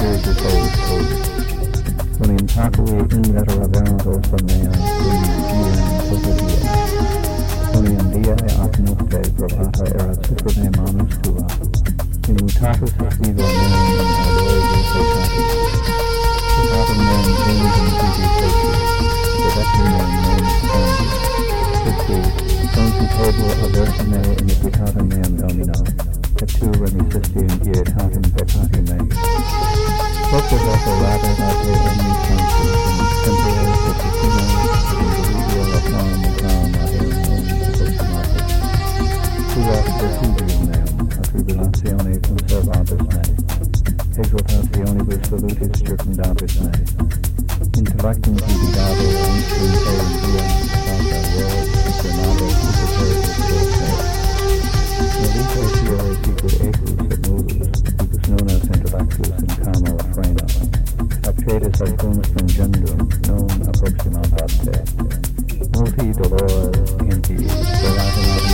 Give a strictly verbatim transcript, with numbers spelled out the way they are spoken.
schools were totally closed. When the improperly in-metal available from the Union Soviet Union, Soviet Ocnote, Propata era Superman Mama's Kula, in Mutaku Tuxedo, Multi dolor, inti, dolor, dolor.